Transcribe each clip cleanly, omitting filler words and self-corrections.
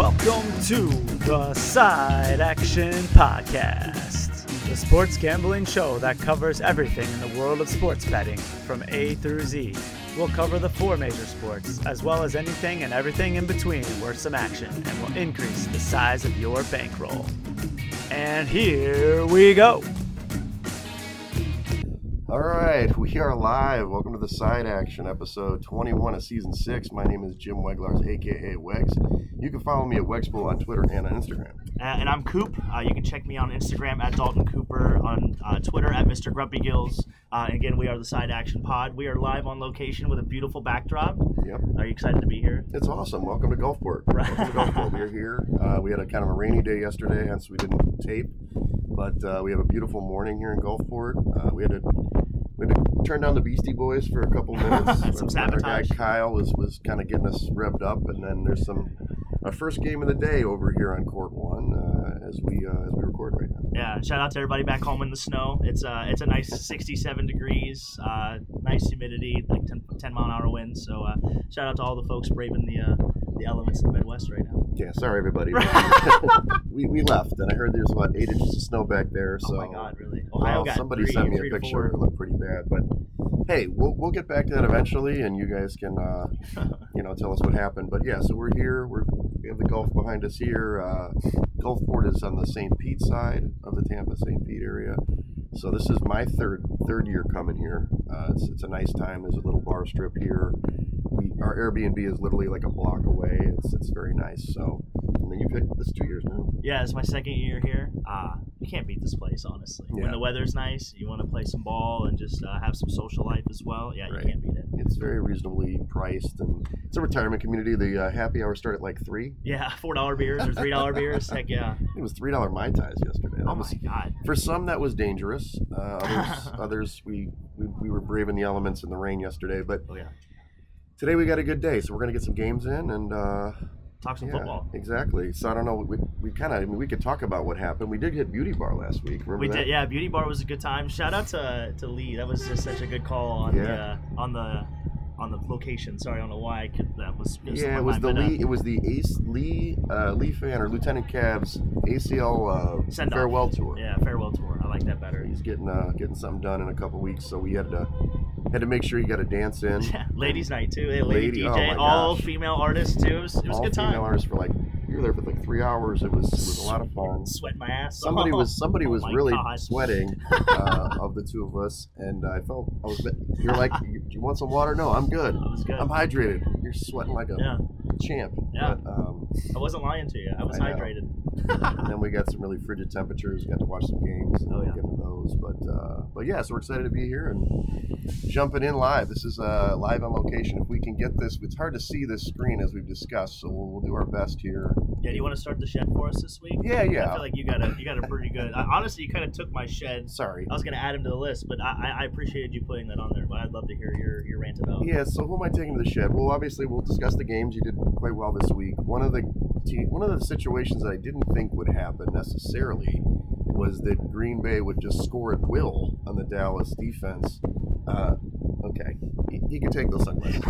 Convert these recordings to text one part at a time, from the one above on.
Welcome to the Side Action Podcast, the sports gambling show that covers everything in the world of sports betting from A through Z. We'll cover the four major sports, as well as anything and everything in between worth some action, and we'll increase the size of your bankroll. And here we go. All right, we are live. Welcome to the Side Action, episode 21 of season 6. My name is Jim Weglars, a.k.a. Wegs. You can follow me at Wegsbull on Twitter and on Instagram. And I'm Coop. You can check me on Instagram at Dalton Cooper, on Twitter at Mr. Grumpy Gills. Again, we are the Side Action Pod. We are live on location with a beautiful backdrop. Yep. Are you excited to be here? It's awesome. Welcome to Gulfport. Welcome to Gulfport. We are here. We had a kind of a rainy day yesterday, hence we didn't tape. But we have a beautiful morning here in Gulfport. We had to turn down the Beastie Boys for a couple minutes. Some sabotage. Our guy Kyle was kind of getting us revved up, and then there's our first game of the day over here on Court 1 as we record right now. Yeah, shout out to everybody back home in the snow. It's a nice 67 degrees, nice humidity, like 10 mile an hour winds. So shout out to all the folks braving the elements in the Midwest right now. Yeah, sorry everybody. we left, and I heard there's about 8 inches of snow back there. So, oh my God, really? Ohio got somebody sent me a picture. It looked pretty bad, but hey, we'll get back to that eventually, and you guys can tell us what happened. But yeah, so we're here. We have the Gulf behind us here. Gulfport is on the St. Pete side of the Tampa-St. Pete area. So this is my third year coming here. It's a nice time. There's a little bar strip here. Our Airbnb is literally like a block away. It's very nice. So, and then you've been this 2 years now. Yeah, it's my second year here. You can't beat this place, honestly. Yeah. When the weather's nice, you want to play some ball and just have some social life as well. Yeah, right. You can't beat it. It's very reasonably priced, and it's a retirement community. The happy hour started at like 3. Yeah, $4 beers or $3 beers. Heck yeah. It was $3 Mai Tais yesterday. Oh my God. For some, that was dangerous. Others, we were braving the elements in the rain yesterday, but. Oh, yeah. Today we got a good day, so we're gonna get some games in and talk some football. Exactly. So I don't know. We could talk about what happened. We did hit Beauty Bar last week. Remember that? We did. Yeah, Beauty Bar was a good time. Shout out to Lee. That was just such a good call on the location. Sorry, I don't know why that was. It was the Lee. It was the Lee fan or Lieutenant Cavs ACL farewell tour. Yeah, farewell tour. I like that better. He's getting something done in a couple weeks, so we had to. Had to make sure you got a dance in. Yeah, ladies' night too. Hey, lady DJ, oh all female artists too. It was a good time. All female artists for we were there for 3 hours. It was a lot of fun. Sweating my ass. Somebody was really sweating of the two of us, and you're like, do you want some water? No, I'm good. I was good. I'm hydrated. You're sweating like a champ. Yeah. But, I wasn't lying to you. I was hydrated. And then we got some really frigid temperatures. We got to watch some games. And get into those. But yeah, so we're excited to be here and jumping in live. This is live on location. If we can get this, it's hard to see this screen as we've discussed. So we'll do our best here. Yeah, do you want to start the shed for us this week? Yeah. I feel like you got a pretty good. Honestly, you kind of took my shed. Sorry. I was going to add him to the list, but I appreciated you putting that on there. But I'd love to hear your rant about. Yeah. So who am I taking to the shed? Well, obviously we'll discuss the games. You did quite well this week. One of the situations that I didn't think would happen necessarily was that Green Bay would just score at will on the Dallas defense. Okay, he can take those sunglasses.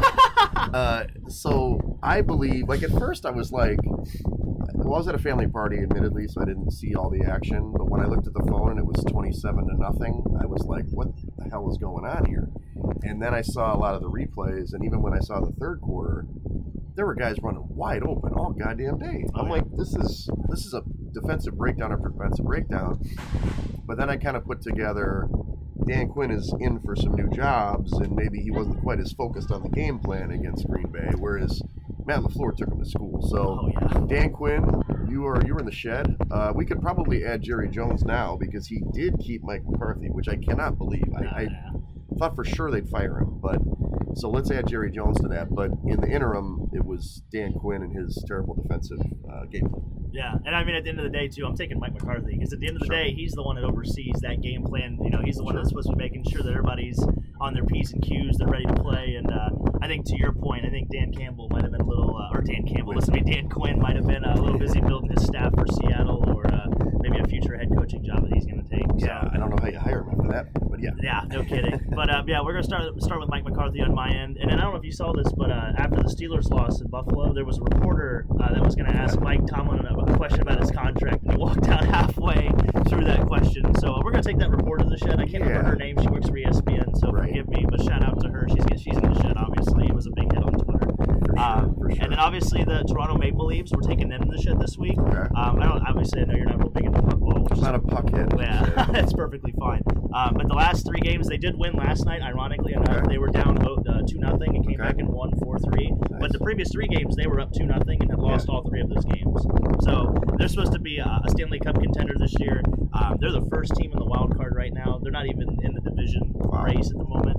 So I believe, at first I was like, I was at a family party, admittedly, so I didn't see all the action. But when I looked at the phone and it was 27-0, I was like, what the hell is going on here? And then I saw a lot of the replays, and even when I saw the third quarter, there were guys running wide open all goddamn day. This is a defensive breakdown after defensive breakdown. But then I kind of put together Dan Quinn is in for some new jobs, and maybe he wasn't quite as focused on the game plan against Green Bay, whereas Matt LaFleur took him to school. So Dan Quinn, you're in the shed. We could probably add Jerry Jones now because he did keep Mike McCarthy, which I cannot believe. I thought for sure they'd fire him, but so let's add Jerry Jones to that. But in the interim, it was Dan Quinn and his terrible defensive game plan. Yeah, and I mean, at the end of the day, too, I'm taking Mike McCarthy because at the end of the day, he's the one that oversees that game plan. You know, he's the one that's supposed to be making sure that everybody's on their P's and Q's, they're ready to play. And I think to your point, I think Dan Quinn might have been a little busy building his staff for Seattle or maybe a future head coaching job that he's going to take. Yeah. So I don't know how you hire him after that, but yeah. Yeah, no kidding. But yeah, we're gonna start with Mike McCarthy on my end, and I don't know if you saw this, but after the Steelers loss in Buffalo, there was a reporter that was gonna ask Mike Tomlin a question about his contract, and he walked out halfway through that question. So we're gonna take that reporter to the shed. I can't remember her name. She works for ESPN, so forgive me. But shout out to her. She's in the shed. Obviously, it was a big hit on Twitter. For sure. And then obviously the Toronto Maple Leafs, we're taking them to the shed this week. Okay. I know you're not real big into puckball. I'm not a puckhead. Yeah, that's perfectly fine. But the last three games, they did win last night, ironically enough. They were down 2-0 and came back and won 4-3. Nice. But the previous three games, they were up 2-0 and had lost all three of those games. So they're supposed to be a Stanley Cup contender this year. They're the first team in the wild card right now. They're not even in the division race at the moment.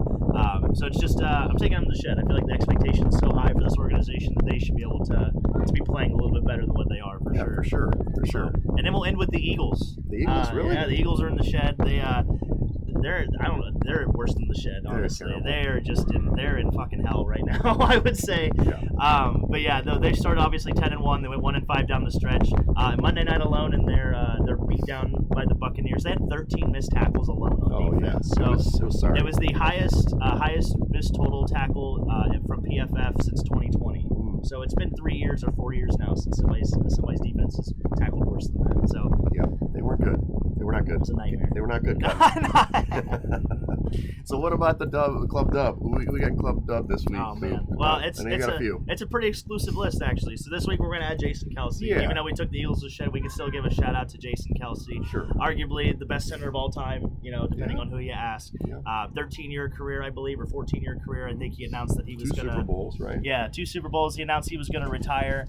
So it's just, I'm taking them to the shed. I feel like the expectation is so high for this organization that they should be able to be playing a little bit better than what they are, for sure. And then we'll end with the Eagles. The Eagles, really? Yeah, the Eagles are in the shed. They're worse than the shed, honestly. They're in fucking hell right now, I would say. Yeah. But yeah, though they started obviously 10-1, they went 1-5 down the stretch. Monday night alone, and they're beat down by the Buccaneers. They had 13 missed tackles alone on defense. Yeah. So it was the highest missed total tackle from PFF since 2020. So it's been 3 years or 4 years now since somebody's defense has tackled worse than that. So yeah, they weren't good. They were not good. It was a nightmare. They were not good. So what about the Club Dub? We got Club Dub this week. Oh, man. Well, it's a pretty exclusive list, actually. So this week we're going to add Jason Kelce. Yeah. Even though we took the Eagles to the shed, we can still give a shout-out to Jason Kelce. Sure. Arguably the best center of all time, depending on who you ask. Yeah. 13-year career, I believe, or 14-year career. I think he announced that he was going to— 2 Super Bowls, right? Yeah, 2 Super Bowls. He announced he was going to retire.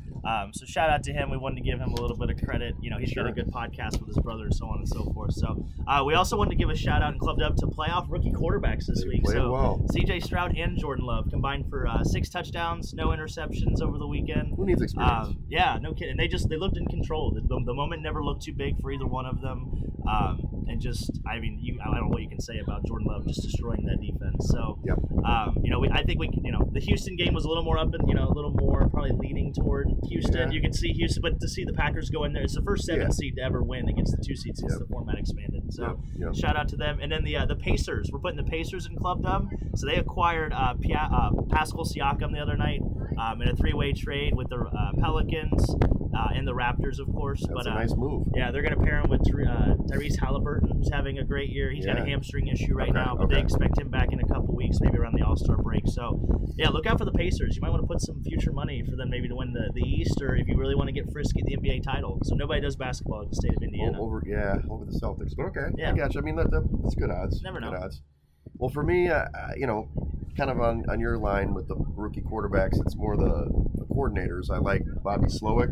So shout-out to him. We wanted to give him a little bit of credit. He's got a good podcast with his brother and so on and so forth. So we also wanted to give a shout out and clubbed up to playoff rookie quarterbacks this week. So CJ Stroud and Jordan Love combined for 6 touchdowns, no interceptions over the weekend. Who needs experience? Yeah, no kidding. They looked in control. The moment never looked too big for either one of them. I don't know what you can say about Jordan Love just destroying that defense. So the Houston game was a little more up and a little more probably leaning toward Houston. Yeah. You could see Houston, but to see the Packers go in there, it's the first 7 seed to ever win against the 2 seed since the format expanded. So shout out to them. And then the Pacers, we're putting the Pacers in Club Dub. So they acquired Pascal Siakam the other night in a 3-way trade with the Pelicans. And the Raptors, of course. That's a nice move. Yeah, they're going to pair him with Tyrese Halliburton, who's having a great year. He's got a hamstring issue right now, but they expect him back in a couple weeks, maybe around the All-Star break. So, yeah, look out for the Pacers. You might want to put some future money for them maybe to win the East, or if you really want to get frisky, the NBA title. So nobody does basketball in the state of Indiana. Over the Celtics. But okay, yeah. I got you. I mean, that's good odds. Never know. Good odds. Well, for me, kind of on your line with the rookie quarterbacks, it's more the coordinators. I like Bobby Slowick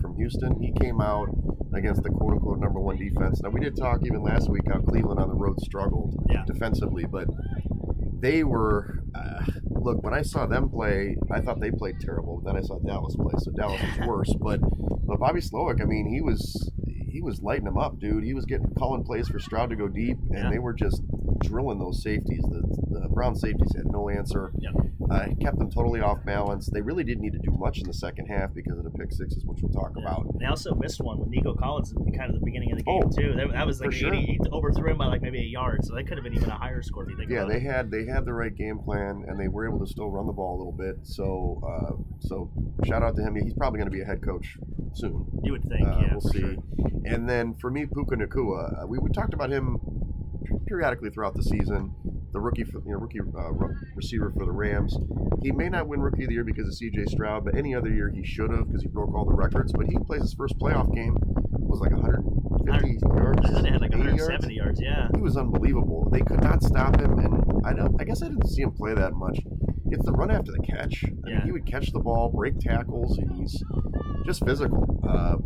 from Houston. He came out against the quote-unquote number one defense. Now, we did talk even last week how Cleveland on the road struggled defensively, but they were when I saw them play, I thought they played terrible, but then I saw Dallas play, so Dallas was worse. But Bobby Slowick, I mean, he was lighting them up, dude. He was calling plays for Stroud to go deep, and they were just drilling those safeties. The Brown safeties had no answer. Yep. Kept them totally off balance. They really didn't need to do much in the second half because of the pick sixes, which we'll talk about. They also missed one with Nico Collins at kind of the beginning of the game too. That was like 80. He overthrew him by like maybe a yard, so that could have been even a higher score if you think about it. They had the right game plan, and they were able to still run the ball a little bit. So shout out to him. He's probably going to be a head coach soon. You would think. We'll see. Sure. And then for me, Puka Nacua. We talked about him periodically throughout the season. The rookie receiver for the Rams. He may not win Rookie of the Year because of CJ Stroud, but any other year he should have because he broke all the records. But he plays his first playoff game. It was like 150 yards. I thought he had like 170 yards, yeah. He was unbelievable. They could not stop him, and I guess I didn't see him play that much. It's the run after the catch. I mean, he would catch the ball, break tackles, and he's just physical.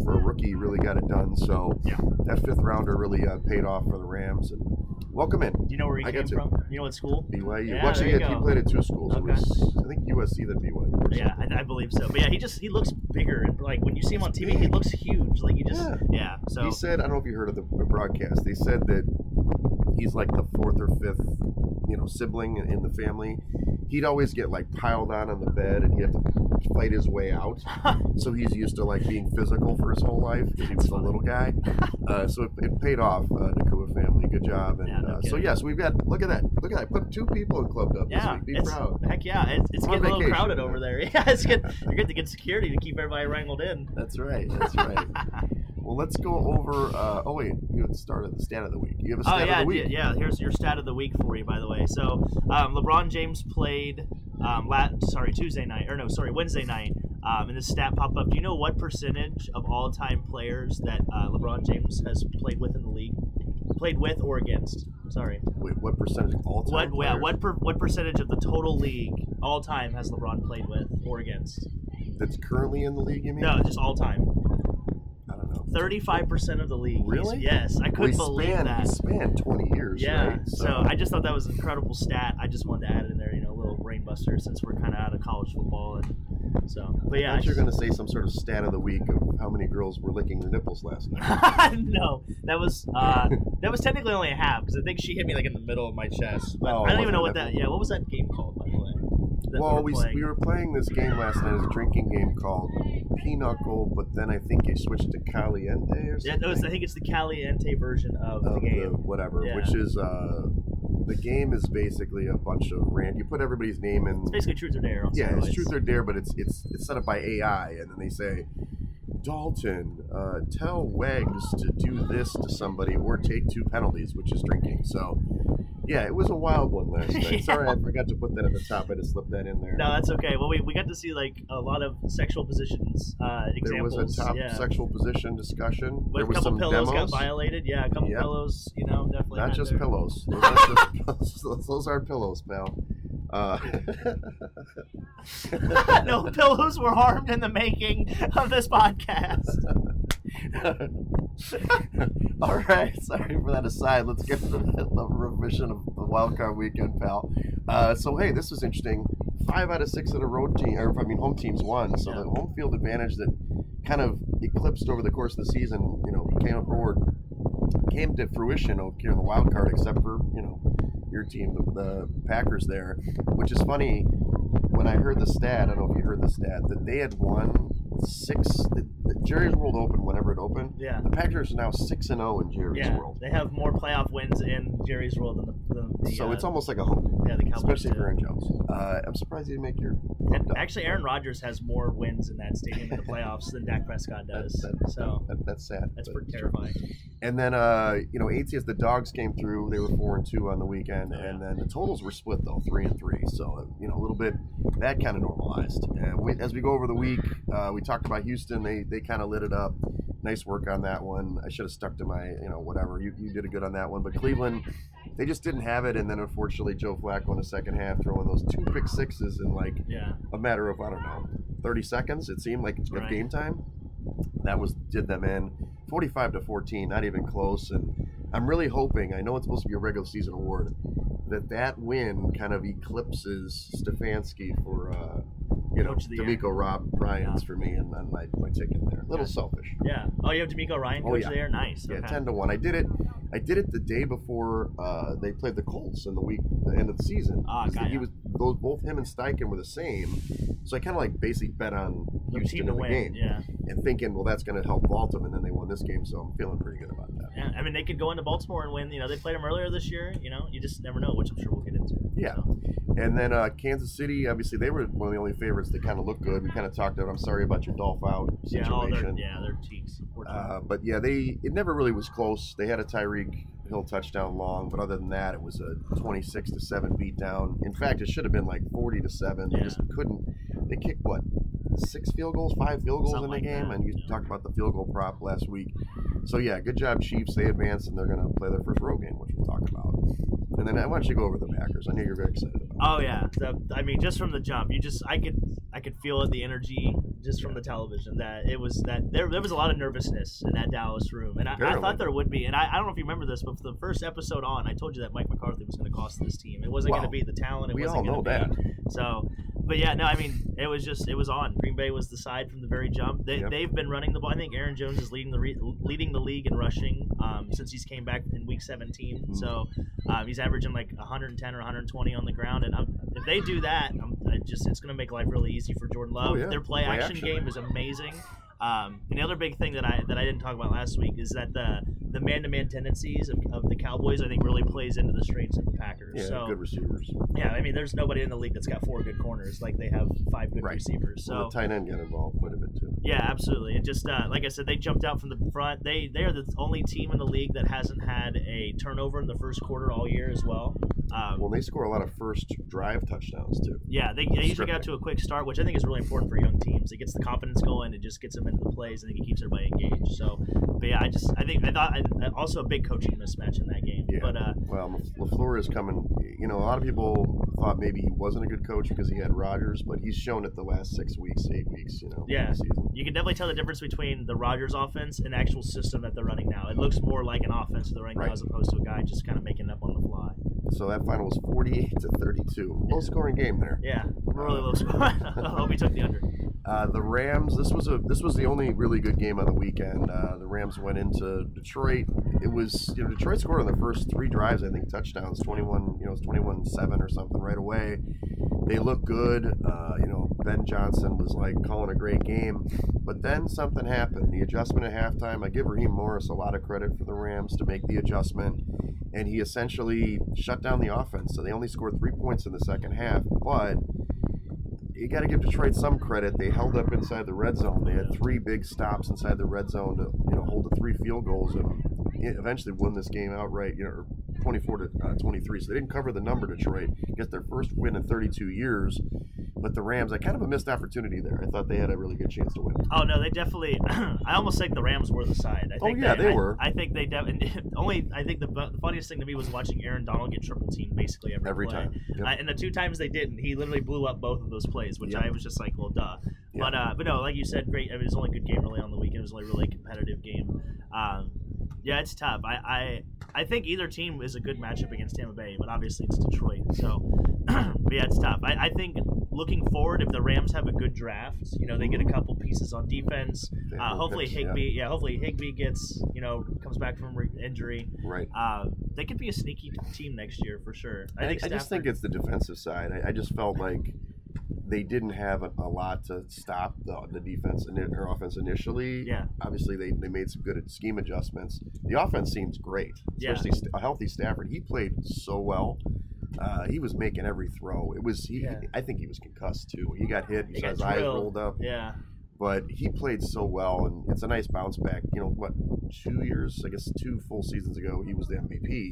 For a rookie, he really got it done. So that fifth rounder really paid off for the Rams. And welcome in. Do you know where he came from? You know what school? BYU. Yeah, he played at 2 schools. Okay. I think USC, then BYU. Yeah, I believe so. But yeah, he looks bigger. And like when you see him on TV, he looks huge. Like he just. So he said, I don't know if you heard of the broadcast. They said that he's like the fourth or fifth, you know, sibling in the family. He'd always get like piled on the bed, and he'd have to fight his way out. So he's used to like being physical for his whole life because he was a little guy. So it paid off, Nacua family. Good job. And so yes, we've got. Look at that. Look at that. Put two people in Clubbed Up this week. Be proud. Heck yeah, it's getting a little crowded over there. Yeah, it's good. They're good to get security to keep everybody wrangled in. That's right. That's right. Well, let's go over. Oh wait, you haven't started the stat of the week. You have a stat of the week. Yeah, here's your stat of the week for you, by the way. So LeBron James played. Wednesday night. And this stat popped up. Do you know what percentage of all-time players that LeBron James has played with in the league? Played with or against? Sorry. Wait, what percentage of all-time? What percentage of the total league all-time has LeBron played with or against? That's currently in the league, you mean? No, just all-time. 35% of the league. Really? Yes. I couldn't believe that. He spanned 20 years, right? So I just thought that was an incredible stat. I just wanted to add it in there, you know, a little brain buster since we're kind of out of college football. And so, but yeah. I thought you were going to say some sort of stat of the week of how many girls were licking their nipples last night. No. That was technically only a half because I think she hit me like in the middle of my chest. But I don't even know what that – yeah, what was that game called, by the way? Well, we were playing this game last night, a drinking game called Pinochle, but then I think you switched to Caliente or something. Yeah, I think it's the Caliente version of the game. Which is, the game is basically a bunch of random. You put everybody's name in. It's basically Truth or Dare. It's Truth or Dare, but it's set up by AI, and then they say, Dalton, tell Wags to do this to somebody or take 2 penalties, which is drinking. So, yeah, it was a wild one last night. Yeah. Sorry, I forgot to put that at the top. I just slipped that in there. No, that's okay. Well, we got to see, like, a lot of sexual positions examples. There was a top sexual position discussion. There was some pillows demos. Got violated. Yeah, a couple pillows, you know, definitely. Not just there. Pillows. Those aren't just pillows. Those aren't pillows, pal. No pillows were harmed in the making of this podcast. All right, sorry for that aside. Let's get to the revision of the wildcard weekend, pal. So hey, this was interesting. 5 out of 6 of the home teams won. So the home field advantage that kind of eclipsed over the course of the season, you know, came to fruition over here in the wild card, except for, you know, your team, the Packers there, which is funny. When I heard the stat, I don't know if you heard the stat, that they had won 6. The Jerry's World opened whenever it opened. Yeah. The Packers are now 6-0 in Jerry's World. They have more playoff wins in Jerry's World than the so it's almost like a home. Yeah, the Cowboys. Especially if you're in Jones. I'm surprised he didn't make your. Actually, Aaron Rodgers has more wins in that stadium in the playoffs than Dak Prescott does. That's sad. That's pretty terrifying. And then, you know, ATS, the dogs came through. They were 4-2 on the weekend, and then the totals were split though, 3-3. So, you know, a little bit that kind of normalized. And as we go over the week, we talked about Houston. They kind of lit it up. Nice work on that one. I should have stuck to my, you know, whatever. You did good on that one. But Cleveland, they just didn't have it. And then, unfortunately, Joe Flacco in the second half throwing those 2 pick sixes in, like, a matter of, I don't know, 30 seconds, it seemed like, of game time. That did them in. 45-14, not even close. And I'm really hoping, I know it's supposed to be a regular season award, that win kind of eclipses Stefanski for, you know, D'Amico Ryans for me, and then my ticket there. A little selfish. Yeah. Oh, you have D'Amico Ryan coach there? Nice. Yeah, okay. 10-1. I did it the day before they played the Colts in the end of the season. Both him and Steichen were the same, so I kind of like basically bet on Houston in the game, and thinking, well, that's going to help Baltimore, and then they won this game, so I'm feeling pretty good about that. Yeah, I mean, they could go into Baltimore and win. You know, they played them earlier this year. You know, you just never know, which I'm sure we'll get into. Yeah, so. And then Kansas City, obviously, they were one of the only favorites that kind of looked good. We kind of talked about. I'm sorry about your Dolph out situation. Their cheeks. But yeah, it never really was close. They had a Tyreek Hill touchdown long, but other than that, it was a 26-7 beatdown. In fact, it should have been like 40-7. They just couldn't. They kicked 5 field goals in the game, and you talked about the field goal prop last week. So yeah, good job, Chiefs. They advance, and they're going to play their first road game, which we'll talk about. And then I want you to go over the Packers. I know you're very excited about it. Oh yeah, I mean, just from the jump, I could feel it, the energy just from the television, that it was that there was a lot of nervousness in that Dallas room, and I thought there would be. And I don't know if you remember this, but for the first episode on, I told you that Mike McCarthy was going to cost this team. It wasn't going to be the talent. It wasn't going to be that. So But yeah, no, I mean, it was on. Green Bay was the side from the very jump. They've been running the ball. I think Aaron Jones is leading the league in rushing since he's came back in Week 17. Mm-hmm. So he's averaging like 110 or 120 on the ground. And if they do that, it's going to make life really easy for Jordan Love. Oh, yeah. Their play action game is amazing. And the other big thing that I didn't talk about last week is that the man-to-man tendencies of the Cowboys, I think, really plays into the strengths of the Packers. Yeah, so, good receivers. Yeah, I mean, there's nobody in the league that's got four good corners. Like, they have five good receivers. So well, the tight end got involved quite a bit, too. Yeah, absolutely. It just, like I said, they jumped out from the front. They are the only team in the league that hasn't had a turnover in the first quarter all year as well. Well, they score a lot of first drive touchdowns, too. Yeah, they usually got to a quick start, which I think is really important for young teams. It gets the confidence going. It just gets them into the plays, and it keeps everybody engaged. So, but yeah, I thought also a big coaching mismatch in that game. Yeah. But well, LaFleur is coming. You know, a lot of people thought maybe he wasn't a good coach because he had Rodgers, but he's shown it the last 6 weeks, 8 weeks. You know, yeah, season. You can definitely tell the difference between the Rodgers offense and the actual system that they're running now. It looks more like an offense they're running now as opposed to a guy just kind of making it up on the fly. So that final was 48-32. Low scoring game there. Yeah, really low scoring. I hope he took the under. The Rams. This was the only really good game of the weekend. The Rams went into Detroit. It was Detroit scored on the first three drives, I think, touchdowns. 21. It was 21-7 or something right away. They looked good. Ben Johnson was like calling a great game, but then something happened. The adjustment at halftime. I give Raheem Morris a lot of credit for the Rams to make the adjustment, and he essentially shut down the offense. So they only scored 3 points in the second half, but you got to give Detroit some credit. They held up inside the red zone. They had three big stops inside the red zone to hold the three field goals and eventually win this game outright. 24-23. So they didn't cover the number. Detroit gets their first win in 32 years. But the Rams, I kind of a missed opportunity there. I thought they had a really good chance to win. Oh, no, they definitely – I almost think the Rams were the side. I think they were. I think they the funniest thing to me was watching Aaron Donald get triple-teamed basically every play. Time. Yep. And the two times they didn't, he literally blew up both of those plays, which I was just like, well, duh. Yep. But no, like you said, great. I mean, it was only a good game really on the weekend. It was only really a competitive game. Yeah, it's tough. I think either team is a good matchup against Tampa Bay, but obviously it's Detroit. So, but yeah, it's tough. I think looking forward, if the Rams have a good draft, they get a couple pieces on defense. Hopefully Higbee, hopefully Higbee gets, comes back from injury. Right. They could be a sneaky team next year for sure. I just think it's the defensive side. I just felt like they didn't have a lot to stop the defense and their offense initially. Yeah. Obviously, they made some good scheme adjustments. The offense seems great, especially a healthy Stafford. He played so well. He was making every throw. I think he was concussed too. He got hit. He got his eyes rolled up. Yeah. But he played so well, and it's a nice bounce back. 2 years, I guess 2 full seasons ago, he was the MVP,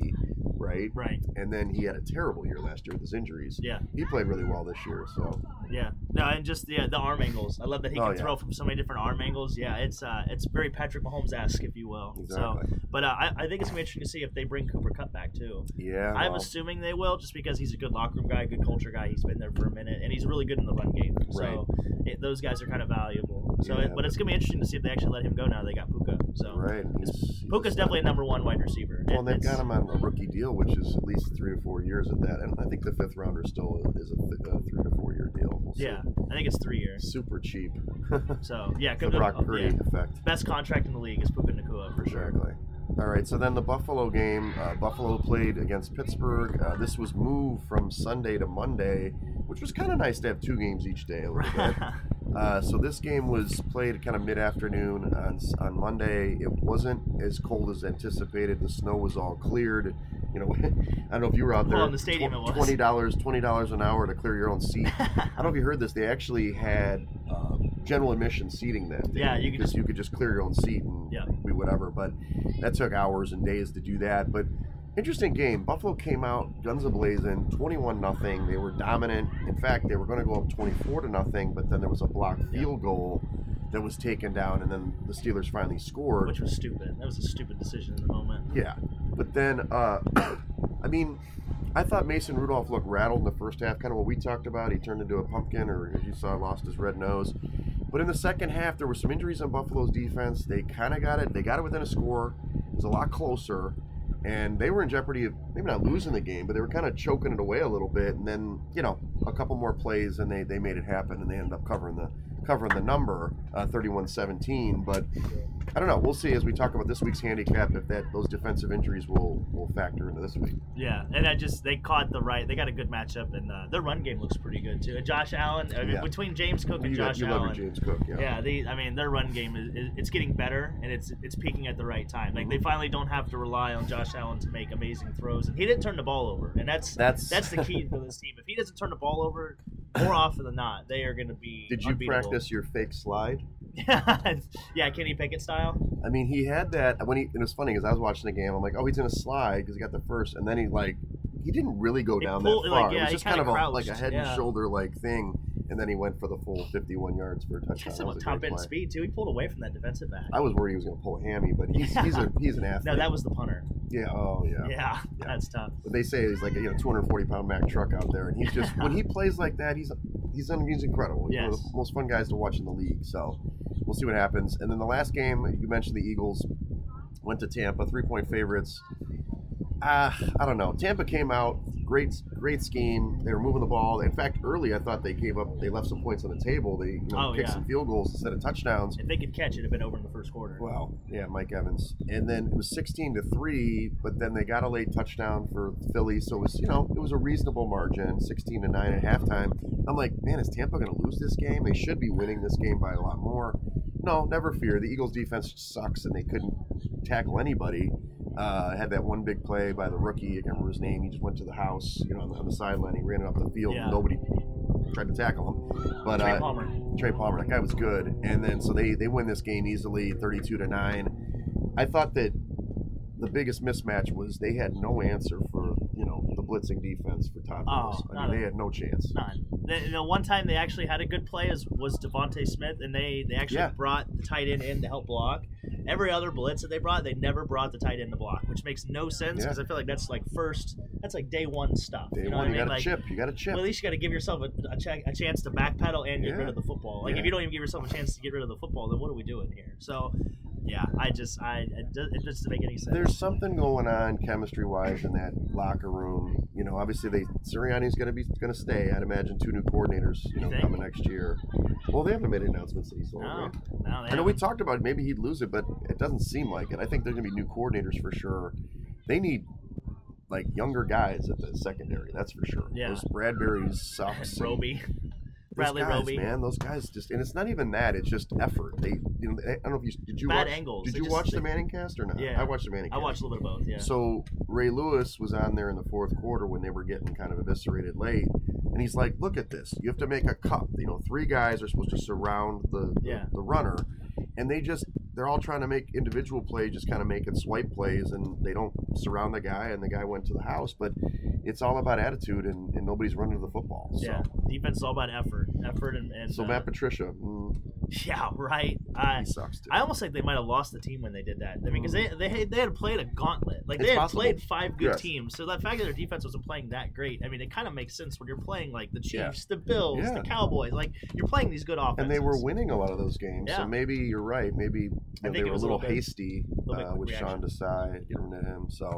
right? Right. And then he had a terrible year last year with his injuries. Yeah. He played really well this year, so. Yeah. No, and just the arm angles. I love that he can throw from so many different arm angles. Yeah, it's very Patrick Mahomes-esque, if you will. Exactly. So, but I think it's going to be interesting to see if they bring Cooper Kupp back, too. Yeah. I'm assuming they will, just because he's a good locker room guy, good culture guy. He's been there for a minute, and he's really good in the run game. Right. So those guys are kind of valuable. So, but it's going to be interesting to see if they actually let him go now. They got Puka. So Puka's definitely a #1 wide receiver. Well, they've got him on a rookie deal, which is at least 3 or 4 years at that. And I think the 5th rounder still is a 3 to 4 year deal. We'll see. I think it's 3 years. Super cheap. So, yeah. The Brock Purdy effect. Best contract in the league is Puka Nacua for sure. Exactly. All right, so then the Buffalo game. Buffalo played against Pittsburgh. This was moved from Sunday to Monday, which was kind of nice to have 2 games each day a little bit. So this game was played kind of mid-afternoon on Monday. It wasn't as cold as anticipated. The snow was all cleared. I don't know if you were out there. Well, in the stadium it was. $20 an hour to clear your own seat. I don't know if you heard this. They actually had general admission seating that day. Yeah, you could just clear your own seat and do whatever. But that took hours and days to do that. But interesting game. Buffalo came out guns a-blazing, 21-0. They were dominant. In fact, they were going to go up 24-0, but then there was a blocked field goal that was taken down, and then the Steelers finally scored. Which was stupid. That was a stupid decision in the moment. Yeah. But then, I thought Mason Rudolph looked rattled in the first half, kind of what we talked about. He turned into a pumpkin, or as you saw, lost his red nose. But in the second half, there were some injuries on Buffalo's defense. They kind of got it. They got it within a score. It was a lot closer. and they were in jeopardy of maybe not losing the game, but they were kind of choking it away a little bit. And then, you know, a couple more plays, and they made it happen, and they ended up covering the number, 31-17. But I don't know. We'll see as we talk about this week's handicap if those defensive injuries will factor into this week. Yeah, and they got a good matchup, and their run game looks pretty good too. Josh Allen, between James Cook and Josh Allen. You love your James Cook, yeah. Yeah, their run game it's getting better, and it's peaking at the right time. Like, they finally don't have to rely on Josh Allen to make amazing throws, and he didn't turn the ball over, and that's the key for this team. If he doesn't turn the ball over, more often than not, they are going to be unbeatable. Did you practice your fake slide? Yeah, Kenny Pickett style. I mean, he had that when it was funny because I was watching the game. I'm like, oh, he's gonna slide because he got the first, and then he didn't really go down that far. It was just kind of a head and shoulder thing, and then he went for the full 51 yards for a touchdown. That's some top end speed too. He pulled away from that defensive back. I was worried he was gonna pull a hammy, but he's an athlete. No, that was the punter. Yeah. Oh yeah. Yeah, that's tough. But they say he's like a 240 pound Mack truck out there, and he's just when he plays like that, he's incredible. He's one of the most fun guys to watch in the league. So we'll see what happens. And then the last game, you mentioned the Eagles went to Tampa, 3-point favorites. I don't know. Tampa came out, great scheme. They were moving the ball. In fact, early I thought they left some points on the table. They kicked some field goals instead of touchdowns. If they could catch it, it'd have been over in the first quarter. Well, yeah, Mike Evans. And then it was 16-3, but then they got a late touchdown for Philly, so it was a reasonable margin, 16-9 at halftime. I'm like, man, is Tampa going to lose this game? They should be winning this game by a lot more. No, never fear. The Eagles defense sucks, and they couldn't tackle anybody. Had that one big play by the rookie. I can't remember his name. He just went to the house, on the sideline. He ran it up the field. Yeah. Nobody tried to tackle him. But Trey Palmer. That guy was good. And then so they win this game easily, 32-9. I thought that the biggest mismatch was they had no answer for the blitzing defense for Todd Bowles. They had no chance. None. One time they actually had a good play was Devontae Smith, and they actually brought the tight end in to help block. Every other blitz that they brought, they never brought the tight end to block, which makes no sense because I feel like that's like day one stuff. You got a chip. Well, at least you got to give yourself a chance to backpedal and get rid of the football. Like if you don't even give yourself a chance to get rid of the football, then what are we doing here? So, yeah, it doesn't make any sense. There's something going on chemistry-wise in that locker room. Obviously Sirianni's going to stay. I'd imagine 2 new coordinators, coming next year. Well, they haven't made an announcement that he's still over. No, I know we talked about maybe he'd lose it, but it doesn't seem like it. I think there's going to be new coordinators for sure. They need younger guys at the secondary. That's for sure. Yeah. Those Bradberries sucks. Roby. Bradley Roby. Man, those guys just, and it's not even that. It's just effort. I don't know if did you watch? Bad angles. Did you watch the Manning cast or not? Yeah, I watched the Manning cast. I watched a little bit of both. Yeah. So Ray Lewis was on there in the fourth quarter when they were getting kind of eviscerated late, and he's like, "Look at this. You have to make a cup. 3 guys are supposed to surround the runner, and they just." They're all trying to make individual plays, just kind of making swipe plays, and they don't surround the guy, and the guy went to the house. But it's all about attitude, and nobody's running to the football. So. Yeah, defense is all about effort, and so Matt Patricia. Yeah, right. He sucks too. I almost think they might have lost the team when they did that. I mean, because they had played a gauntlet. Like they had played 5 good teams. So the fact that their defense wasn't playing that great, I mean, it kind of makes sense when you're playing like the Chiefs, the Bills, the Cowboys. Like you're playing these good offenses, and they were winning a lot of those games. Yeah. So maybe you're right. Maybe. They were a little hasty with Sean Desai getting to him. So,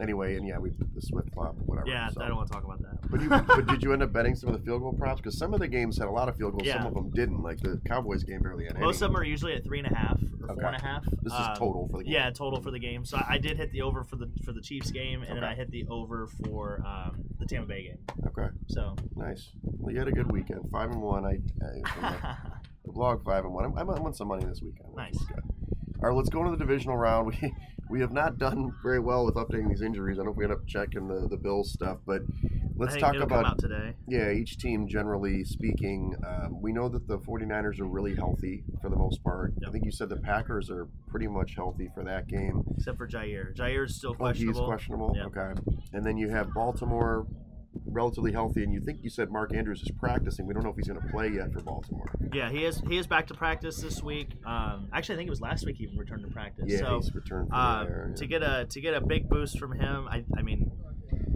anyway, and we the Swift flop, whatever. Yeah, I don't want to talk about that. But did you end up betting some of the field goal props? Because some of the games had a lot of field goals, some of them didn't. Like the Cowboys game barely had any. Most of them are usually at 3.5 or 4.5. This is total for the game. Yeah, total for the game. So I did hit the over for the Chiefs game, and then I hit the over for the Tampa Bay game. Okay. So nice. Well, you had a good weekend. 5-1. I Vlog 5-1. I'm on some money this weekend. Nice. All right, let's go into the divisional round. We have not done very well with updating these injuries. I don't know if we end up checking the Bills stuff, but let's talk about come out today. Yeah, each team generally speaking. We know that the 49ers are really healthy for the most part. Yep. I think you said the Packers are pretty much healthy for that game, except for Jair. Jair's still questionable. He's questionable. Yep. Okay, and then you have Baltimore. Relatively healthy, and you think you said Mark Andrews is practicing. We don't know if he's going to play yet for Baltimore. Yeah, he is back to practice this week. Actually, I think it was last week he even returned to practice. Yeah, so, he's returned from there. Yeah. To get a big boost from him, I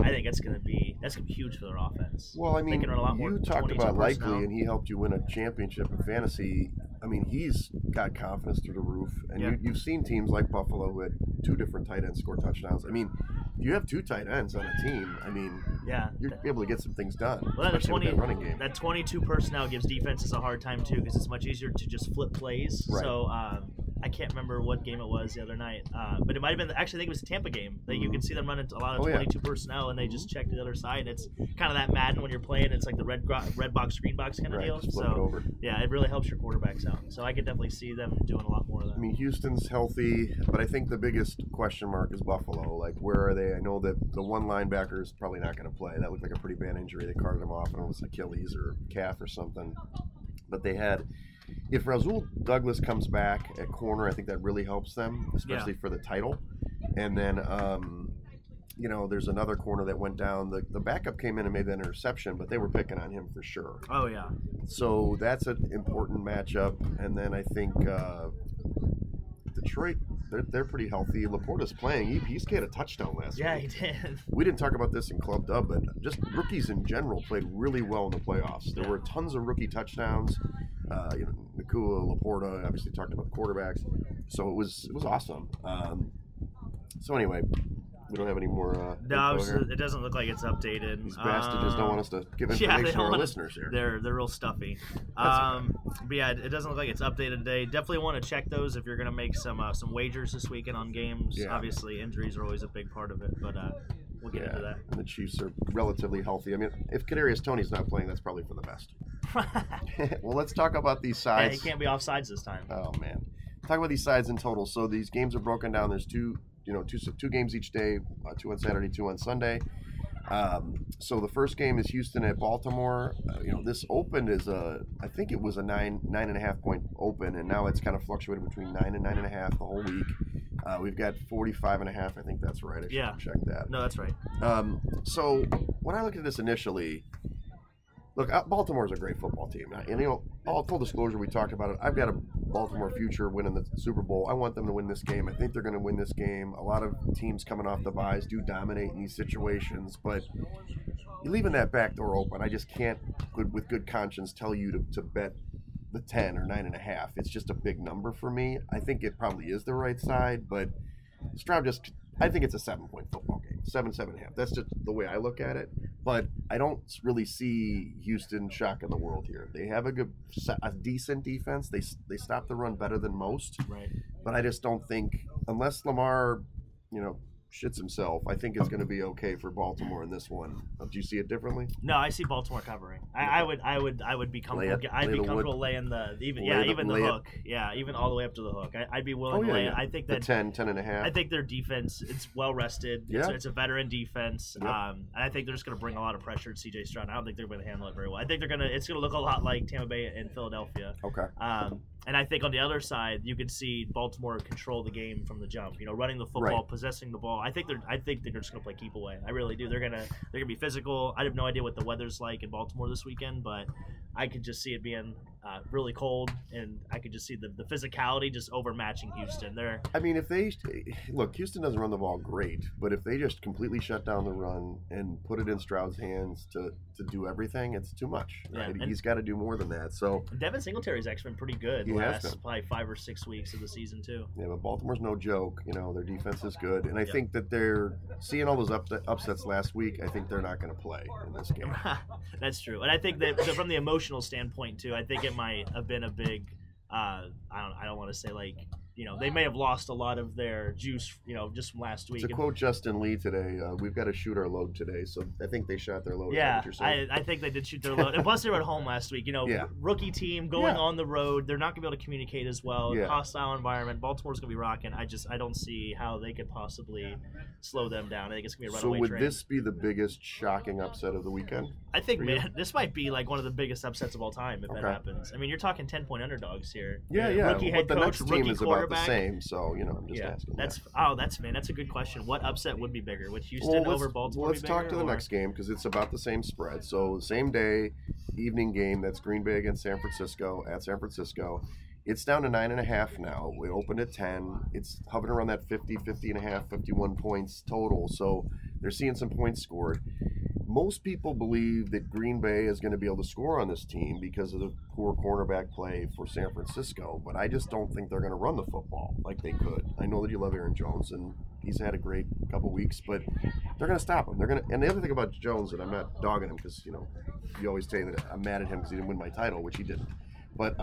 think that's gonna be huge for their offense. Well, I mean, they can run a lot more. You talked about likely, and he helped you win a championship in fantasy. I mean, he's got confidence through the roof. And you've seen teams like Buffalo who had two different tight ends score touchdowns. I mean, if you have two tight ends on a team, I mean, you're able to get some things done. Well, that running game. That 22 personnel gives defenses a hard time, too, because it's much easier to just flip plays. Right. So I can't remember what game it was the other night. But it might have been – actually, I think it was the Tampa game. That you can see them running a lot of 22 personnel, and they just check to the other side. It's kind of that Madden when you're playing. It's like the red box, green box kind of deal. Just flip it over. Yeah, it really helps your quarterbacks out. So I could definitely see them doing a lot more of that. I mean, Houston's healthy, but I think the biggest question mark is Buffalo. Like, where are they? I know that the one linebacker is probably not going to play. That looked like a pretty bad injury. They carted him off, and it was Achilles or calf or something. But they had... If Rasul Douglas comes back at corner, I think that really helps them, especially for the title. And then, you know, there's another corner that went down. The backup came in and made that interception, but they were picking on him for sure. Oh, yeah. So that's an important matchup. And then I think Detroit, they're pretty healthy. Laporta's playing. He scored a touchdown last week. Yeah, he did. We didn't talk about this in Club Dub, but just rookies in general played really well in the playoffs. There were tons of rookie touchdowns. You know, Nacua, Laporta, obviously talked about the quarterbacks. So it was awesome. So anyway, we don't have any more. No, it doesn't look like it's updated. These bastards just don't want us to give information to our listeners here. They're real stuffy. But yeah, it doesn't look like it's updated today. Definitely want to check those if you're going to make some wagers this weekend on games. Yeah. Obviously, injuries are always a big part of it, but. We'll get into that. And the Chiefs are relatively healthy. I mean, if Kadarius Toney's not playing, that's probably for the best. Well, let's talk about these sides. Yeah, he can't be off sides this time. Oh, man. Talk about these sides in total. So these games are broken down. There's two games each day, two on Saturday, two on Sunday. So the first game is Houston at Baltimore. This opened as I think it was a 9.5 point open, and now it's kind of fluctuated between 9 and 9.5 the whole week. We've got 45.5. I think that's right. I should check that. No, that's right. So when I look at this initially, Baltimore's a great football team. And, all full disclosure, we talked about it. I've got a Baltimore future winning the Super Bowl. I want them to win this game. I think they're going to win this game. A lot of teams coming off the byes do dominate in these situations, but leaving that back door open, I just can't, with good conscience, tell you to bet the 10 or 9.5. It's just a big number for me. I think it probably is the right side, but Stroud I think it's a 7-point football game, 7.5. That's just the way I look at it. But I don't really see Houston shocking the world here. They have a decent defense. They stop the run better than most. Right. But I just don't think, unless Lamar, shits himself, I think it's going to be okay for Baltimore in this one. Do you see it differently? No, I see Baltimore covering. I would be comfortable. I'd be comfortable laying the hook. Yeah, even all the way up to the hook. I'd be willing to lay it. I think that 10.5. I think their defense, it's well rested. Yeah. It's a veteran defense. Yep. And I think they're just going to bring a lot of pressure to CJ Stroud. I don't think they're going to handle it very well. I think it's going to look a lot like Tampa Bay and Philadelphia. Okay. And I think on the other side, you could see Baltimore control the game from the jump. Running the football, possessing the ball. I think they're just going to play keep away. I really do. They're gonna be physical. I have no idea what the weather's like in Baltimore this weekend, but I could just see it being really cold, and I could just see the physicality just overmatching Houston. Houston doesn't run the ball great, but if they just completely shut down the run and put it in Stroud's hands to do everything, it's too much. Right? Yeah, he's got to do more than that. So Devin Singletary's actually been pretty good the last probably 5 or 6 weeks of the season too. Yeah, but Baltimore's no joke. Their defense is good, and I think that they're seeing all those upsets last week. I think they're not going to play in this game. That's true, and I think that from the emotional standpoint too, I think it might have been a big. I don't want to say they may have lost a lot of their juice. Just from last week. To quote Justin Lee today, we've got to shoot our load today. So I think they shot their load. Yeah, I think they did shoot their load. And plus, they were at home last week. Rookie team going on the road, they're not going to be able to communicate as well. Yeah. Hostile environment. Baltimore's going to be rocking. I don't see how they could possibly slow them down. I think it's going to be a runaway train. So would this be the biggest shocking upset of the weekend? I think, this might be one of the biggest upsets of all time if that happens. I mean, you're talking 10-point underdogs here. Yeah. Rookie head coach, the next team is about the same, so I'm just asking. That's a good question. What upset would be bigger? Would Houston over Baltimore? Let's talk to the next game because it's about the same spread. So same day, evening game. That's Green Bay against San Francisco at San Francisco. It's down to 9.5 now. We opened at 10. It's hovering around that 50, 50.5, 51 points total. So they're seeing some points scored. most people believe that Green Bay is going to be able to score on this team because of the poor cornerback play for San Francisco, but I just don't think they're going to run the football like they could. I know that you love Aaron Jones, and he's had a great couple weeks, but they're going to stop him. They're going to, and the other thing about Jones, and I'm not dogging him because, you know, you always say that I'm mad at him because he didn't win my title, which he didn't. But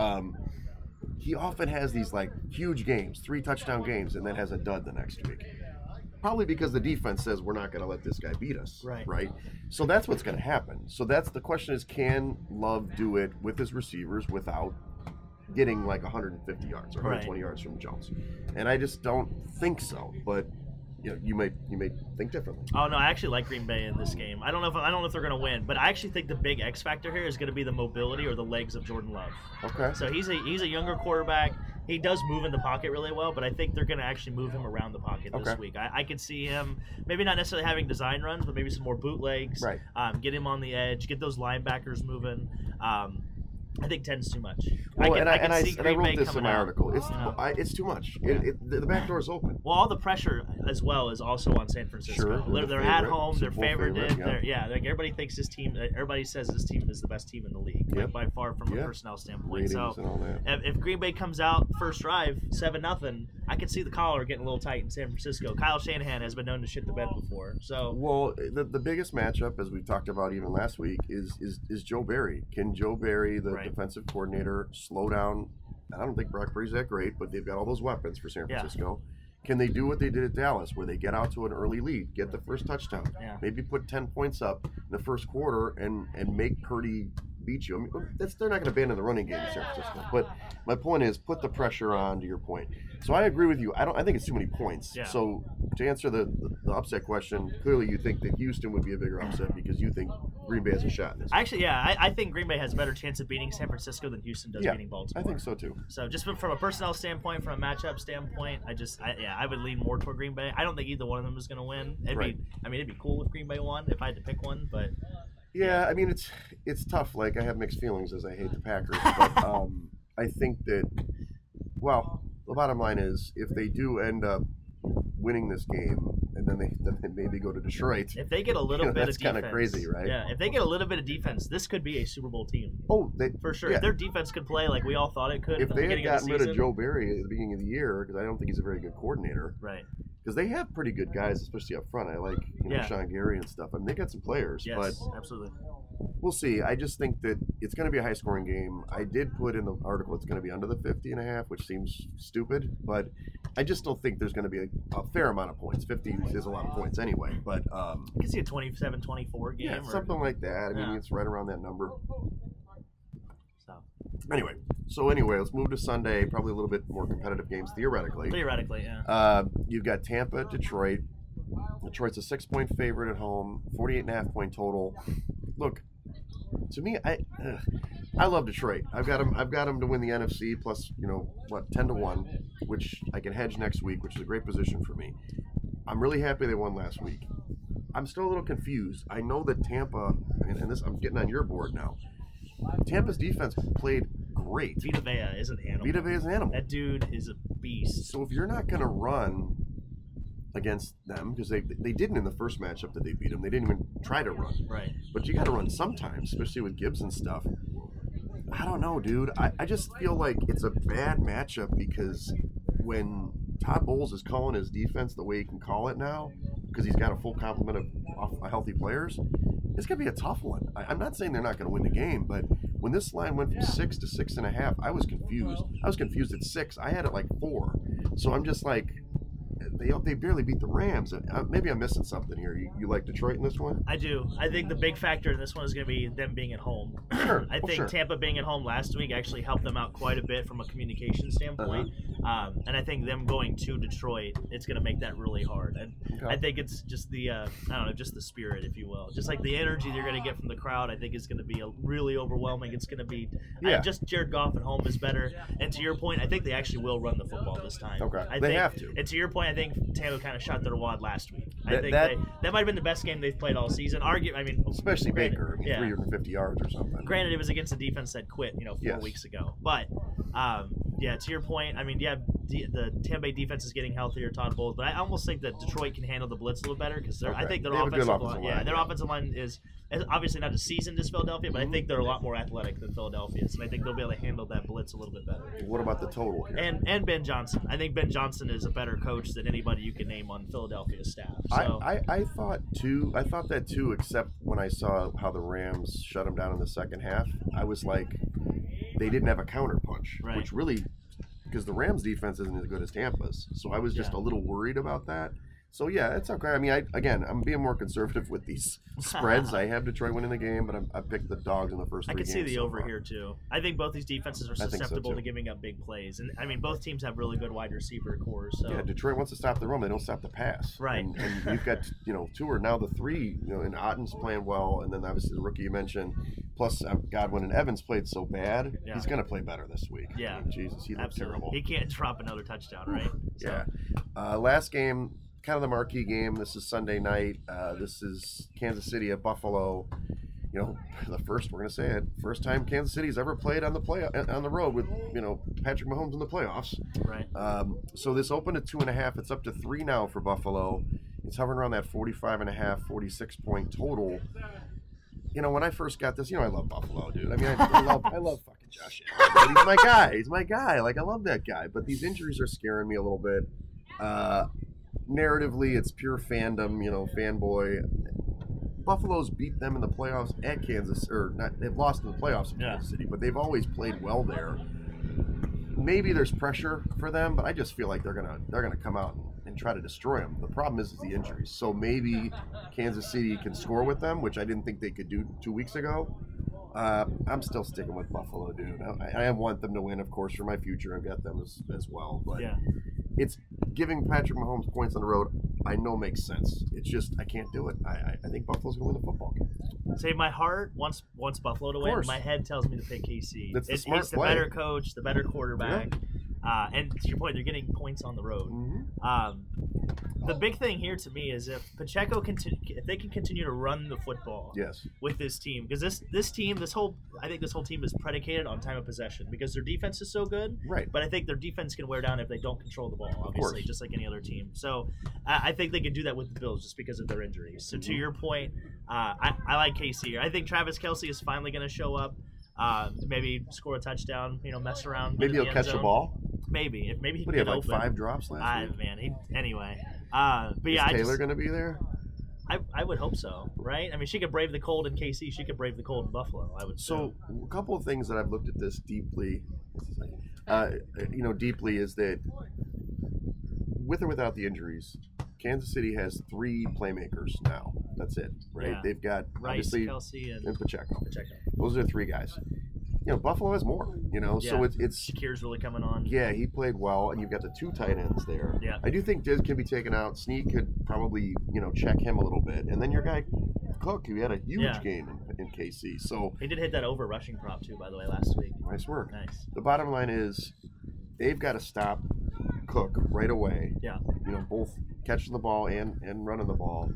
he often has these, like, huge games, 3 touchdown games, and then has a dud the next week. Probably because the defense says we're not going to let this guy beat us, right? So that's what's going to happen. So that's the question is, can Love do it with his receivers without getting like 150 yards or 120 yards from Jones? And I just don't think so. But you know, you may think differently. Oh no, I actually like Green Bay in this game. I don't know if they're going to win, but I actually think the big X factor here is going to be the mobility or the legs of Jordan Love. Okay. So he's a younger quarterback. He does move in the pocket really well, but I think they're going to actually move him around the pocket this week. I could see him maybe not necessarily having design runs, but maybe some more bootlegs, get him on the edge, get those linebackers moving. I think 10's too much. Well, I wrote this in my article. It's too much. The back door is open. Well, all the pressure as well is also on San Francisco. Sure, they're at home. They're favored. Like everybody thinks this team. Everybody says this team is the best team in the league, by far from a personnel standpoint. Ratings so if Green Bay comes out first drive 7-0, I can see the collar getting a little tight in San Francisco. Kyle Shanahan has been known to shit the bed before. So well, the biggest matchup, as we talked about even last week, is Joe Barry. Can Joe Barry, the defensive coordinator, slow down? I don't think Brock Purdy's that great, but they've got all those weapons for San Francisco. Can they do what they did at Dallas, where they get out to an early lead, get the first touchdown, maybe put 10 points up in the first quarter and make Purdy beat you? I mean, they're not going to abandon the running game in San Francisco. But my point is, put the pressure on, to your point. So I agree with you. I think it's too many points. Yeah. So to answer the upset question, clearly you think that Houston would be a bigger upset because you think Green Bay has a shot in this. Actually, I think Green Bay has a better chance of beating San Francisco than Houston does beating Baltimore. I think so too. So just from a personnel standpoint, from a matchup standpoint, I would lean more toward Green Bay. I don't think either one of them is going to win. It'd be cool if Green Bay won if I had to pick one, but. Yeah, I mean, it's tough. Like, I have mixed feelings as I hate the Packers. But I think that, well, the bottom line is if they do end up winning this game and then they maybe go to Detroit. If they get a little bit of defense. That's kind of crazy, right? Yeah, if they get a little bit of defense, this could be a Super Bowl team. Oh, for sure. Yeah. Their defense could play like we all thought it could. If they had gotten rid of Joe Barry at the beginning of the year, because I don't think he's a very good coordinator. Right. Because they have pretty good guys, especially up front. I like Sean Gary and stuff. I mean, they got some players. Yes, but absolutely. We'll see. I just think that it's going to be a high-scoring game. I did put in the article it's going to be under the 50.5, which seems stupid. But I just don't think there's going to be a fair amount of points. 50 is a lot of points anyway. But you can see a 27-24 game. Yeah, something like that. I mean, it's right around that number. So anyway, let's move to Sunday. Probably a little bit more competitive games, theoretically. You've got Tampa, Detroit. Detroit's a 6-point favorite at home, 48.5-point total. Look, to me, I love Detroit. I've got them to win the NFC plus, 10-1, which I can hedge next week, which is a great position for me. I'm really happy they won last week. I'm still a little confused. I know that Tampa, and this, I'm getting on your board now. Tampa's defense played great. Vita Vea is an animal. That dude is a beast. So if you're not going to run against them, because they didn't in the first matchup that they beat them. They didn't even try to run. Right. But you got to run sometimes, especially with Gibbs and stuff. I don't know, dude. I just feel like it's a bad matchup because when Todd Bowles is calling his defense the way he can call it now, because he's got a full complement of healthy players, it's going to be a tough one. I'm not saying they're not going to win the game, but when this line went from 6 to 6.5, I was confused. I was confused at 6. I had it like 4. So I'm just like, they barely beat the Rams. Maybe I'm missing something here. You like Detroit in this one? I do. I think the big factor in this one is going to be them being at home. I think Tampa being at home last week actually helped them out quite a bit from a communication standpoint. And I think them going to Detroit, it's going to make that really hard. And I think it's just the, just the spirit, if you will. Just like the energy they're going to get from the crowd, I think is going to be really overwhelming. It's going to be just Jared Goff at home is better. And to your point, I think they actually will run the football this time. Okay, they have to. And to your point, I think Tampa kind of shot their wad last week. I think that might have been the best game they've played all season. Especially Baker, 350 yards or something. Granted, it was against a defense that quit, 4 weeks ago. But yeah, to your point, I mean, yeah, the Tampa Bay defense is getting healthier, Todd Bowles, but I almost think that Detroit can handle the blitz a little better because I think their offensive line is obviously not as seasoned as Philadelphia, but I think they're a lot more athletic than Philadelphia's, and I think they'll be able to handle that blitz a little bit better. What about the total here? And Ben Johnson. I think Ben Johnson is a better coach than anybody you can name on Philadelphia's staff. So. I thought that too, except when I saw how the Rams shut them down in the second half, I was like, they didn't have a counterpunch, right. Which really, because the Rams' defense isn't as good as Tampa's, so I was just a little worried about that. So yeah, it's okay. I mean, I'm being more conservative with these spreads. I have Detroit winning the game, but I picked the dogs in the first three games. I can see the over here too. I think both these defenses are susceptible to giving up big plays, and I mean, both teams have really good wide receiver cores. So. Yeah, Detroit wants to stop the run; they don't stop the pass. Right. And you've got two or now the three. And Otten's playing well, and then obviously the rookie you mentioned. Plus Godwin and Evans played so bad, he's going to play better this week. Yeah. I mean, Jesus, he looked terrible. He can't drop another touchdown, right? So. Yeah. Last game. Kind of the marquee game. This is Sunday night. This is Kansas City at Buffalo. First time Kansas City's ever played on the road with Patrick Mahomes in the playoffs. Right. So this opened at 2.5. It's up to 3 now for Buffalo. It's hovering around that 45.5, 46-point total. When I first got this, I love Buffalo, dude. I mean, I love fucking Josh Allen. He's my guy. Like I love that guy. But these injuries are scaring me a little bit. Narratively, it's pure fandom, fanboy. Buffalo's beat them in the playoffs at Kansas, or not, they've lost in the playoffs in Kansas City, but they've always played well there. Maybe there's pressure for them, but I just feel like they're gonna come out and try to destroy them. The problem is the injuries. So maybe Kansas City can score with them, which I didn't think they could do 2 weeks ago. I'm still sticking with Buffalo, dude. I want them to win, of course, for my future. I've got them as well, but it's giving Patrick Mahomes points on the road. I know makes sense. It's just I can't do it. I think Buffalo's going to win the football game. Say my heart wants Buffalo to win. My head tells me to pick KC. It's the better coach, the better quarterback. Yeah. And to your point, they're getting points on the road. Mm-hmm. The big thing here to me is if Pacheco if they can continue to run the football with this team, because this whole team is predicated on time of possession because their defense is so good. Right. But I think their defense can wear down if they don't control the ball, obviously, just like any other team. So I think they can do that with the Bills just because of their injuries. So to your point, I like KC. I think Travis Kelce is finally going to show up. Maybe score a touchdown, mess around. Maybe he'll catch the ball. Maybe he can get open. What do you have, like 5 drops last week? Man, anyway. But yeah, is Taylor going to be there? I would hope so, right? I mean, she could brave the cold in KC. She could brave the cold in Buffalo, I would say. So a couple of things that I've looked at this deeply, is that with or without the injuries, Kansas City has 3 playmakers now. That's it, right? Yeah. They've got Rice, Kelce, and Pacheco. Those are 3 guys. Buffalo has more. So it's Shakir's really coming on. Yeah, he played well, and you've got the 2 tight ends there. Yeah. I do think Diz can be taken out. Snead could probably check him a little bit, and then your guy Cook, who had a huge game in KC. So he did hit that over rushing prop too, by the way, last week. Nice work. Nice. The bottom line is they've got to stop Cook right away. Yeah. Both catching the ball and running the ball.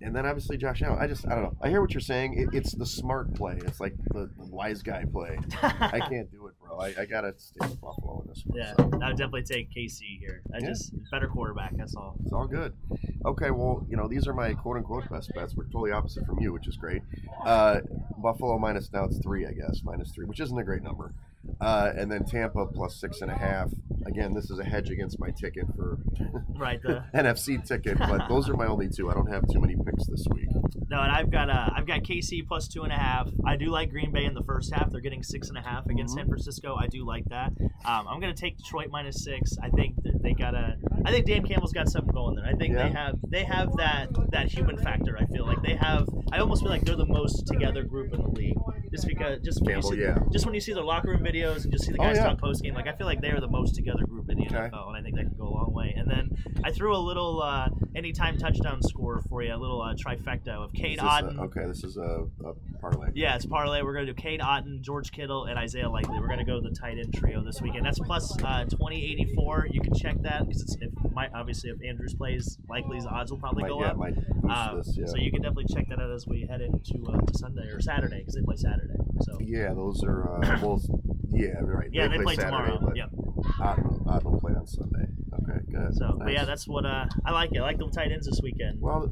And then obviously Josh Allen. I don't know. I hear what you're saying. It's the smart play. It's like the wise guy play. I can't do it, bro. I gotta stay with Buffalo in this one. Yeah, so. I would definitely take KC here. Just better quarterback. That's all. It's all good. Okay, well, these are my quote unquote best bets. We're totally opposite from you, which is great. Buffalo minus three, which isn't a great number. And then Tampa plus 6.5. Again, this is a hedge against my ticket for NFC ticket, but those are my only 2. I don't have too many picks this week. No, and I've got KC plus 2.5. I do like Green Bay in the first half. They're getting 6.5 against San Francisco. I do like that. I'm going to take Detroit minus 6. I think I think Dan Campbell's got something going there. I think they have that human factor. I feel like I almost feel like they're the most together group in the league. Just when you see their locker room videos and just see the guys talk post game, like I feel like they are the most together group in the NFL, and I think that can go a long way. And then I threw a little anytime touchdown score for you, a little trifecta of Cade Otton. This is a parlay. Yeah, it's parlay. We're gonna do Cade Otton, George Kittle, and Isaiah Likely. We're gonna go the tight end trio this weekend. That's plus 2084. You can check that because if Andrews plays, Likely's odds will probably go up. So you can definitely check that out as we head into Sunday or Saturday because they play Saturday. So those are right. Yeah, they play Saturday, tomorrow. But I don't play on Sunday. Okay, good. So, nice. But yeah, that's what I like. I like the tight ends this weekend. Well,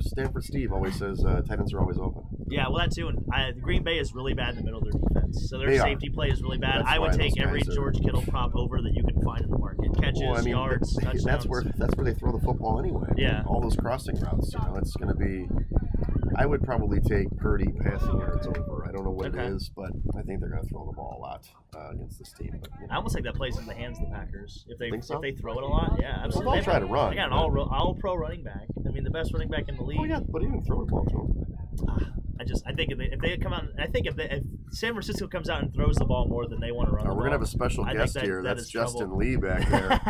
Stanford Steve always says tight ends are always open. Yeah, well, that too. And Green Bay is really bad in the middle of their defense, so their safety play is really bad. That's I would take every George Kittle prop over that you can find in the market. Catches, yards, touchdowns. That's where they throw the football anyway. Yeah, all those crossing routes. You know, that's going to be. I would probably take Purdy passing yards over. I don't know what it is, but I think they're going to throw the ball a lot against this team. But, I almost think that plays in the hands of the Packers if they throw it a lot. Yeah, absolutely. Well, they'll try to run. They got an all-pro running back. I mean, the best running back in the league. Oh yeah, but he didn't throw the ball to him. I think if San Francisco comes out and throws the ball more than they want to run, we're going to have a special guest here. That's Justin trouble. Lee back there.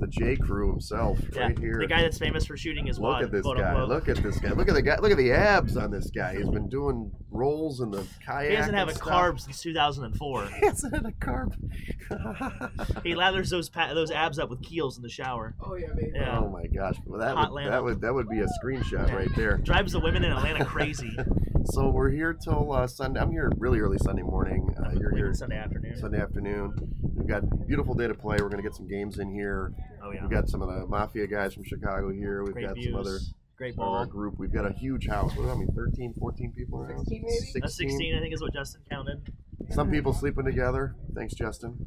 The J. Crew himself, right here. The guy that's famous for shooting his wad. Look at this guy. Look at the abs on this guy. He's been doing rolls in the kayak. He hasn't had a carb since 2004. He hasn't had a carb. He lathers those abs up with Kiehl's in the shower. Oh yeah, baby. Yeah. Oh my gosh. Well, that would be a screenshot right there. Drives the women in Atlanta crazy. So we're here till Sunday. I'm here really early Sunday morning. You're here Sunday afternoon. We've got a beautiful day to play. We're going to get some games in here. Oh, yeah. We've got some of the Mafia guys from Chicago here. We've got some other great ball group. We've got a huge house. What do I mean, 13, 14 people around? 16 maybe? 16, I think, is what Justin counted. Some people sleeping together. Thanks, Justin.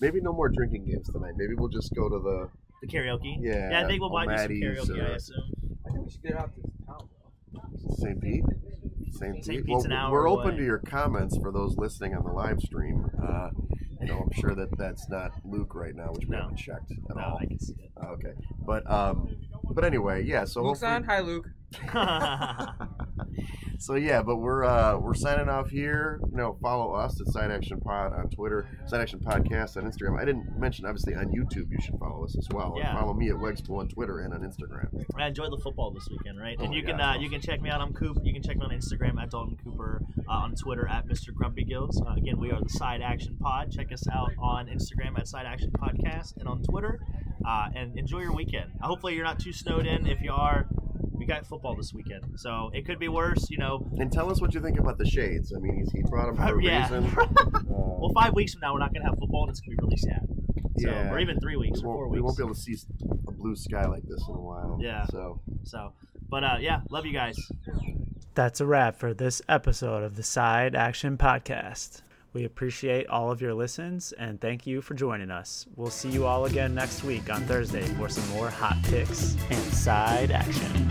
Maybe no more drinking games tonight. Maybe we'll just go to the karaoke. Yeah. Yeah, I think we'll buy you some karaoke, I assume. I think we should get out to town, though. St. Pete? St. Pete's an hour we're away. Open to your comments for those listening on the live stream. I'm sure that's not Luke right now, which we haven't checked at all. I can see it. Okay, but anyway, yeah. So Luke's on. Hi, Luke. So yeah, but we're signing off here. You know, follow us at Side Action Pod on Twitter, Side Action Podcast on Instagram. I didn't mention obviously on YouTube you should follow us as well. Yeah. And follow me at Wegspool on Twitter and on Instagram. I enjoyed the football this weekend, right? You can check me out. I'm Coop. You can check me on Instagram at Dalton Cooper, on Twitter at Mr. Grumpy Gills. Again, we are the Side Action Pod. Check us out on Instagram at Side Action Podcast and on Twitter. And enjoy your weekend. Hopefully you're not too snowed in. If you are, we got football this weekend, so it could be worse, you know. And tell us what you think about the shades. I mean, he brought them for a reason. Well, 5 weeks from now, we're not going to have football, and it's going to be really sad. So, yeah. Or even 3 weeks or 4 weeks. We won't be able to see a blue sky like this in a while. Yeah. But yeah, love you guys. That's a wrap for this episode of the Side Action Podcast. We appreciate all of your listens, and thank you for joining us. We'll see you all again next week on Thursday for some more hot picks and side action.